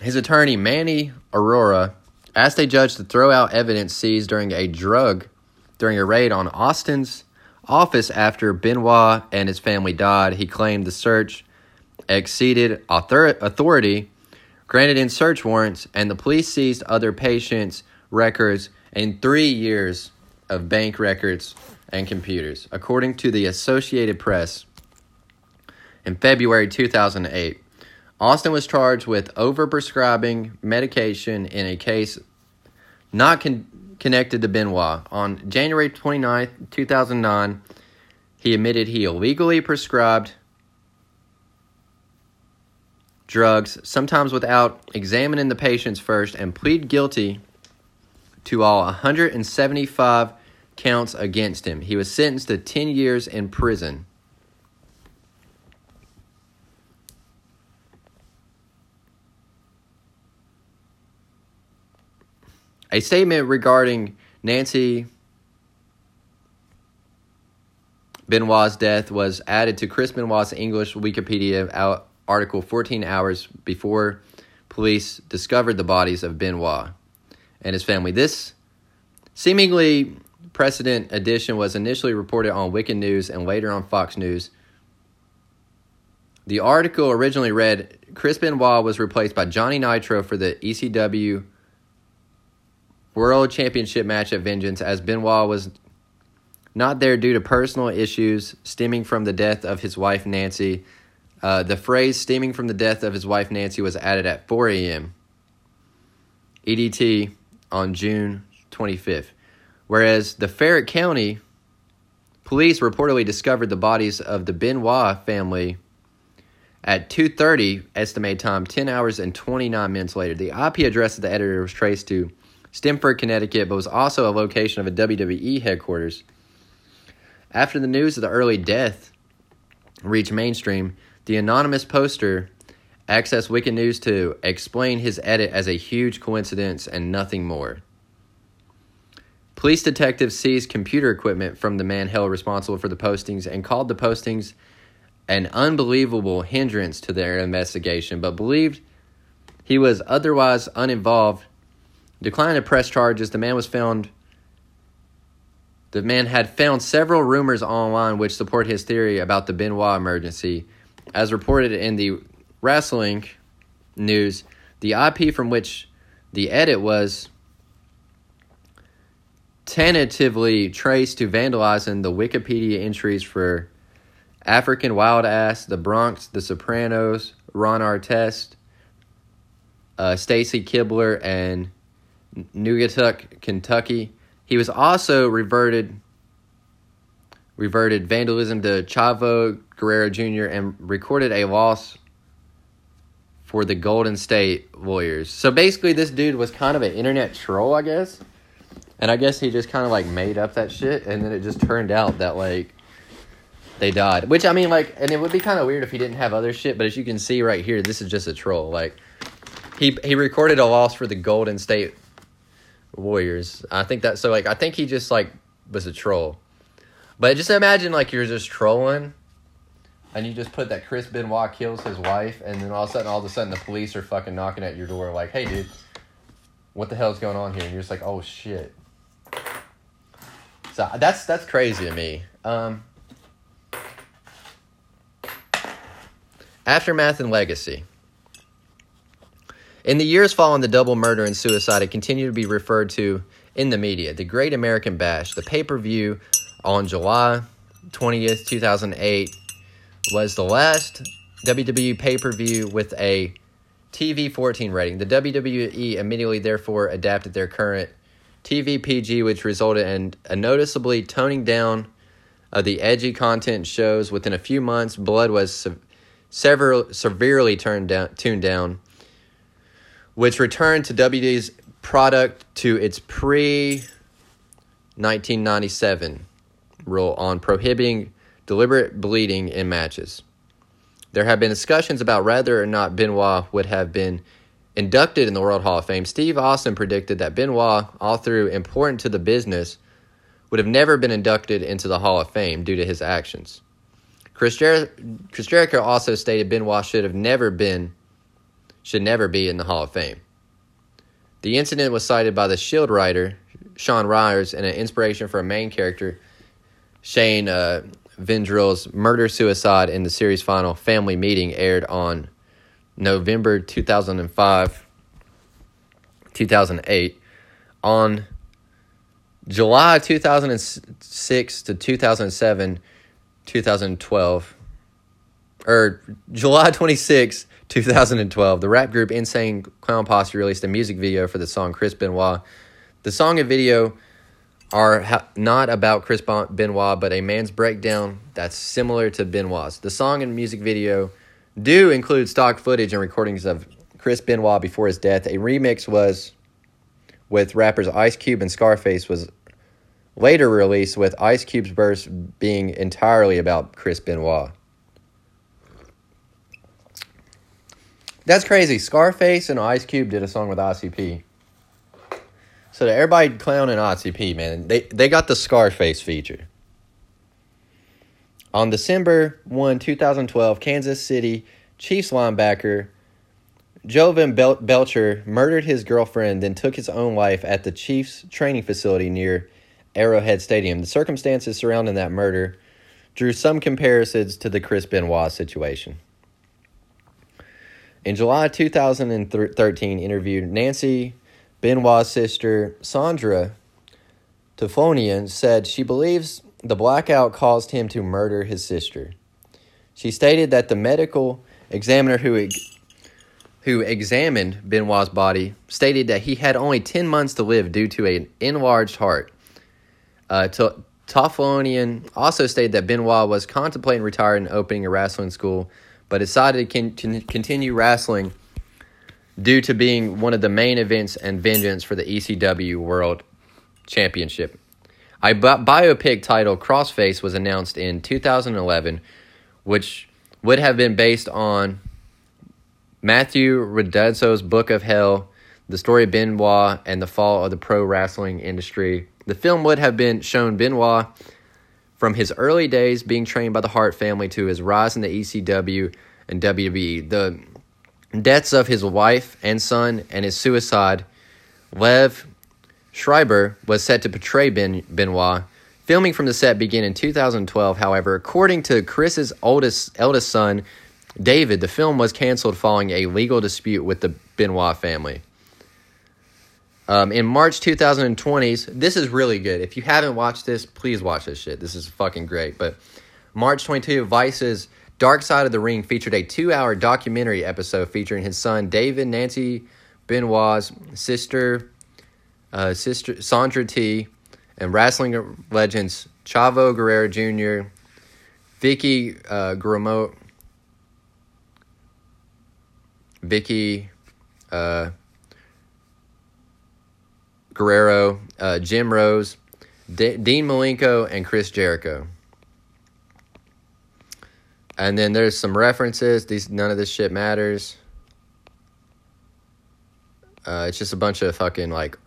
His attorney, Manny Aurora, asked a judge to throw out evidence seized during a raid on Austin's office after Benoit and his family died. He claimed the search exceeded authority granted in search warrants, and the police seized other patients' records and 3 years of bank records and computers. According to the Associated Press, in February 2008, Austin was charged with overprescribing medication in a case not connected to Benoit. On January 29, 2009, he admitted he illegally prescribed drugs, sometimes without examining the patients first, and pleaded guilty to all 175 counts against him. He was sentenced to 10 years in prison. A statement regarding Nancy Benoit's death was added to Chris Benoit's English Wikipedia article 14 hours before police discovered the bodies of Benoit and his family. This seemingly precedent addition was initially reported on Wicked News and later on Fox News. The article originally read, Chris Benoit was replaced by Johnny Nitro for the ECW World Championship match at Vengeance, as Benoit was not there due to personal issues stemming from the death of his wife, Nancy. The phrase stemming from the death of his wife, Nancy, was added at 4 a.m. EDT on June 25th, whereas the Fayette County police reportedly discovered the bodies of the Benoit family at 2:30 estimated time, 10 hours and 29 minutes later. The IP address of the editor was traced to Stamford, Connecticut, but was also a location of a WWE headquarters. After the news of the early death reached mainstream, the anonymous poster accessed Wicked News to explain his edit as a huge coincidence and nothing more. Police detectives seized computer equipment from the man held responsible for the postings and called the postings an unbelievable hindrance to their investigation, but believed he was otherwise uninvolved. Declined to press charges, the man had found several rumors online which support his theory about the Benoit emergency. As reported in the wrestling news, the IP from which the edit was tentatively traced to vandalizing the Wikipedia entries for African Wild Ass, The Bronx, The Sopranos, Ron Artest, Stacy Kibler, and Nuugatuck, Kentucky. He was also reverted vandalism to Chavo Guerrero Jr. and recorded a loss for the Golden State Warriors. So basically, this dude was kind of an internet troll, I guess. And I guess he just kind of like made up that shit, and then it just turned out that like they died. Which, I mean, like, and it would be kind of weird if he didn't have other shit. But as you can see right here, this is just a troll. Like, he recorded a loss for the Golden State Warriors. I think that, so like, I think he just like was a troll. But just imagine like you're just trolling and you just put that Chris Benoit kills his wife, and then all of a sudden the police are fucking knocking at your door like, hey dude, what the hell's going on here? And you're just like, oh shit. So that's crazy to me. Aftermath and legacy. In the years following the double murder and suicide, it continued to be referred to in the media. The Great American Bash, the pay-per-view on July 20th, 2008, was the last WWE pay-per-view with a TV-14 rating. The WWE immediately, therefore, adapted their current TV-PG, which resulted in a noticeably toning down of the edgy content shows. Within a few months, blood was severely tuned down, which returned to WWE's product to its pre-1997 rule on prohibiting deliberate bleeding in matches. There have been discussions about whether or not Benoit would have been inducted in the World Hall of Fame. Steve Austin predicted that Benoit, all through important to the business, would have never been inducted into the Hall of Fame due to his actions. Chris Jericho also stated Benoit should never be in the Hall of Fame. The incident was cited by the Shield writer Sean Ryers and an inspiration for a main character, Shane Vendrill's murder-suicide in the series final Family Meeting, aired on November 2008. On July 2006 to 2012, or July 26, 2012, the rap group Insane Clown Posse released a music video for the song Chris Benoit. The song and video are not about Chris Benoit, but a man's breakdown that's similar to Benoit's. The song and music video do include stock footage and recordings of Chris Benoit before his death. A remix was with rappers Ice Cube and Scarface was later released, with Ice Cube's verse being entirely about Chris Benoit. That's crazy. Scarface and Ice Cube did a song with ICP. So to everybody clowning ICP, man, they got the Scarface feature. On December 1, 2012, Kansas City Chiefs linebacker Jovan Belcher murdered his girlfriend, then took his own life at the Chiefs training facility near Arrowhead Stadium. The circumstances surrounding that murder drew some comparisons to the Chris Benoit situation. In July 2013, interviewed Nancy Benoit's sister, Sandra Toffoloni, said she believes the blackout caused him to murder his sister. She stated that the medical examiner who examined Benoit's body stated that he had only 10 months to live due to an enlarged heart. Toffoloni also stated that Benoit was contemplating retiring and opening a wrestling school, but decided to continue wrestling due to being one of the main events and Vengeance for the ECW World Championship. A biopic titled Crossface was announced in 2011, which would have been based on Matthew Rodazzo's Book of Hell, the story of Benoit and the fall of the pro wrestling industry. The film would have been shown Benoit from his early days being trained by the Hart family to his rise in the ECW and WWE. The deaths of his wife and son and his suicide. Lev Schreiber was set to portray Benoit. Filming from the set began in 2012. However, according to Chris's eldest son, David, the film was canceled following a legal dispute with the Benoit family. In March 2020, this is really good. If you haven't watched this, please watch this shit. This is fucking great. But March 22, Vice's Dark Side of the Ring featured a 2-hour documentary episode featuring his son, David, Nancy Benoit's sister Sandra T, and wrestling legends Chavo Guerrero Jr., Vicky Guerrero, Jim Rose, Dean Malenko, and Chris Jericho. And then there's some references. None of this shit matters. It's just a bunch of fucking, like,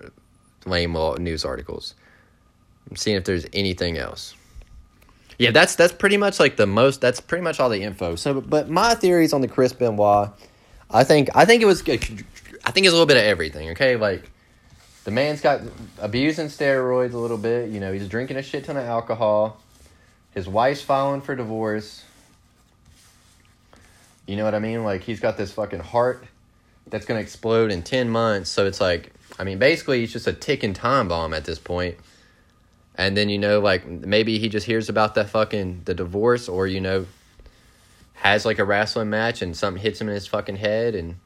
lame news articles. I'm seeing if there's anything else. Yeah, that's pretty much, like, the most... That's pretty much all the info. So, but my theories on the Chris Benoit, I think it was a little bit of everything, okay? Like, the man's got abusing steroids a little bit. You know, he's drinking a shit ton of alcohol. His wife's filing for divorce. You know what I mean? Like, he's got this fucking heart that's going to explode in 10 months. So it's like, I mean, basically, he's just a ticking time bomb at this point. And then, you know, like, maybe he just hears about that fucking, the divorce, or, you know, has, like, a wrestling match and something hits him in his fucking head. And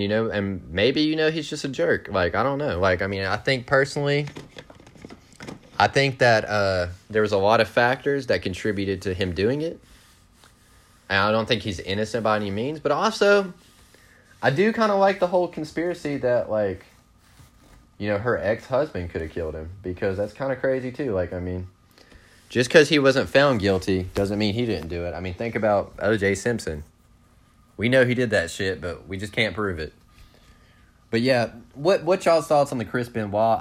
you know, and maybe, you know, he's just a jerk. Like, I don't know. Like, I mean, I think personally, I think that there was a lot of factors that contributed to him doing it. And I don't think he's innocent by any means, but also I do kind of like the whole conspiracy that, like, you know, her ex-husband could have killed him, because that's kind of crazy too. Like, I mean, just because he wasn't found guilty doesn't mean he didn't do it. I mean, think about O.J. Simpson. We know he did that shit, but we just can't prove it. But yeah, what y'all's thoughts on the Chris Benoit?